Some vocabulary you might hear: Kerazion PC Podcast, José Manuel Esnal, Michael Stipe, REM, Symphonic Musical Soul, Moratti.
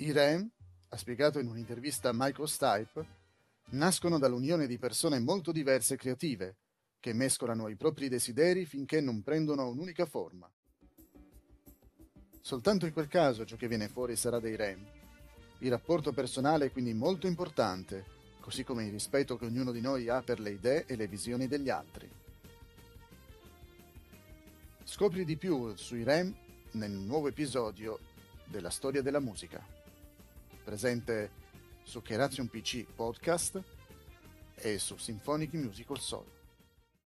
I REM, ha spiegato in un'intervista a Michael Stipe, nascono dall'unione di persone molto diverse e creative, che mescolano i propri desideri finché non prendono un'unica forma. Soltanto in quel caso ciò che viene fuori sarà dei REM. Il rapporto personale è quindi molto importante, così come il rispetto che ognuno di noi ha per le idee e le visioni degli altri. Scopri di più sui REM nel nuovo episodio della storia della musica, presente su Kerazion PC Podcast e su Symphonic Musical Soul.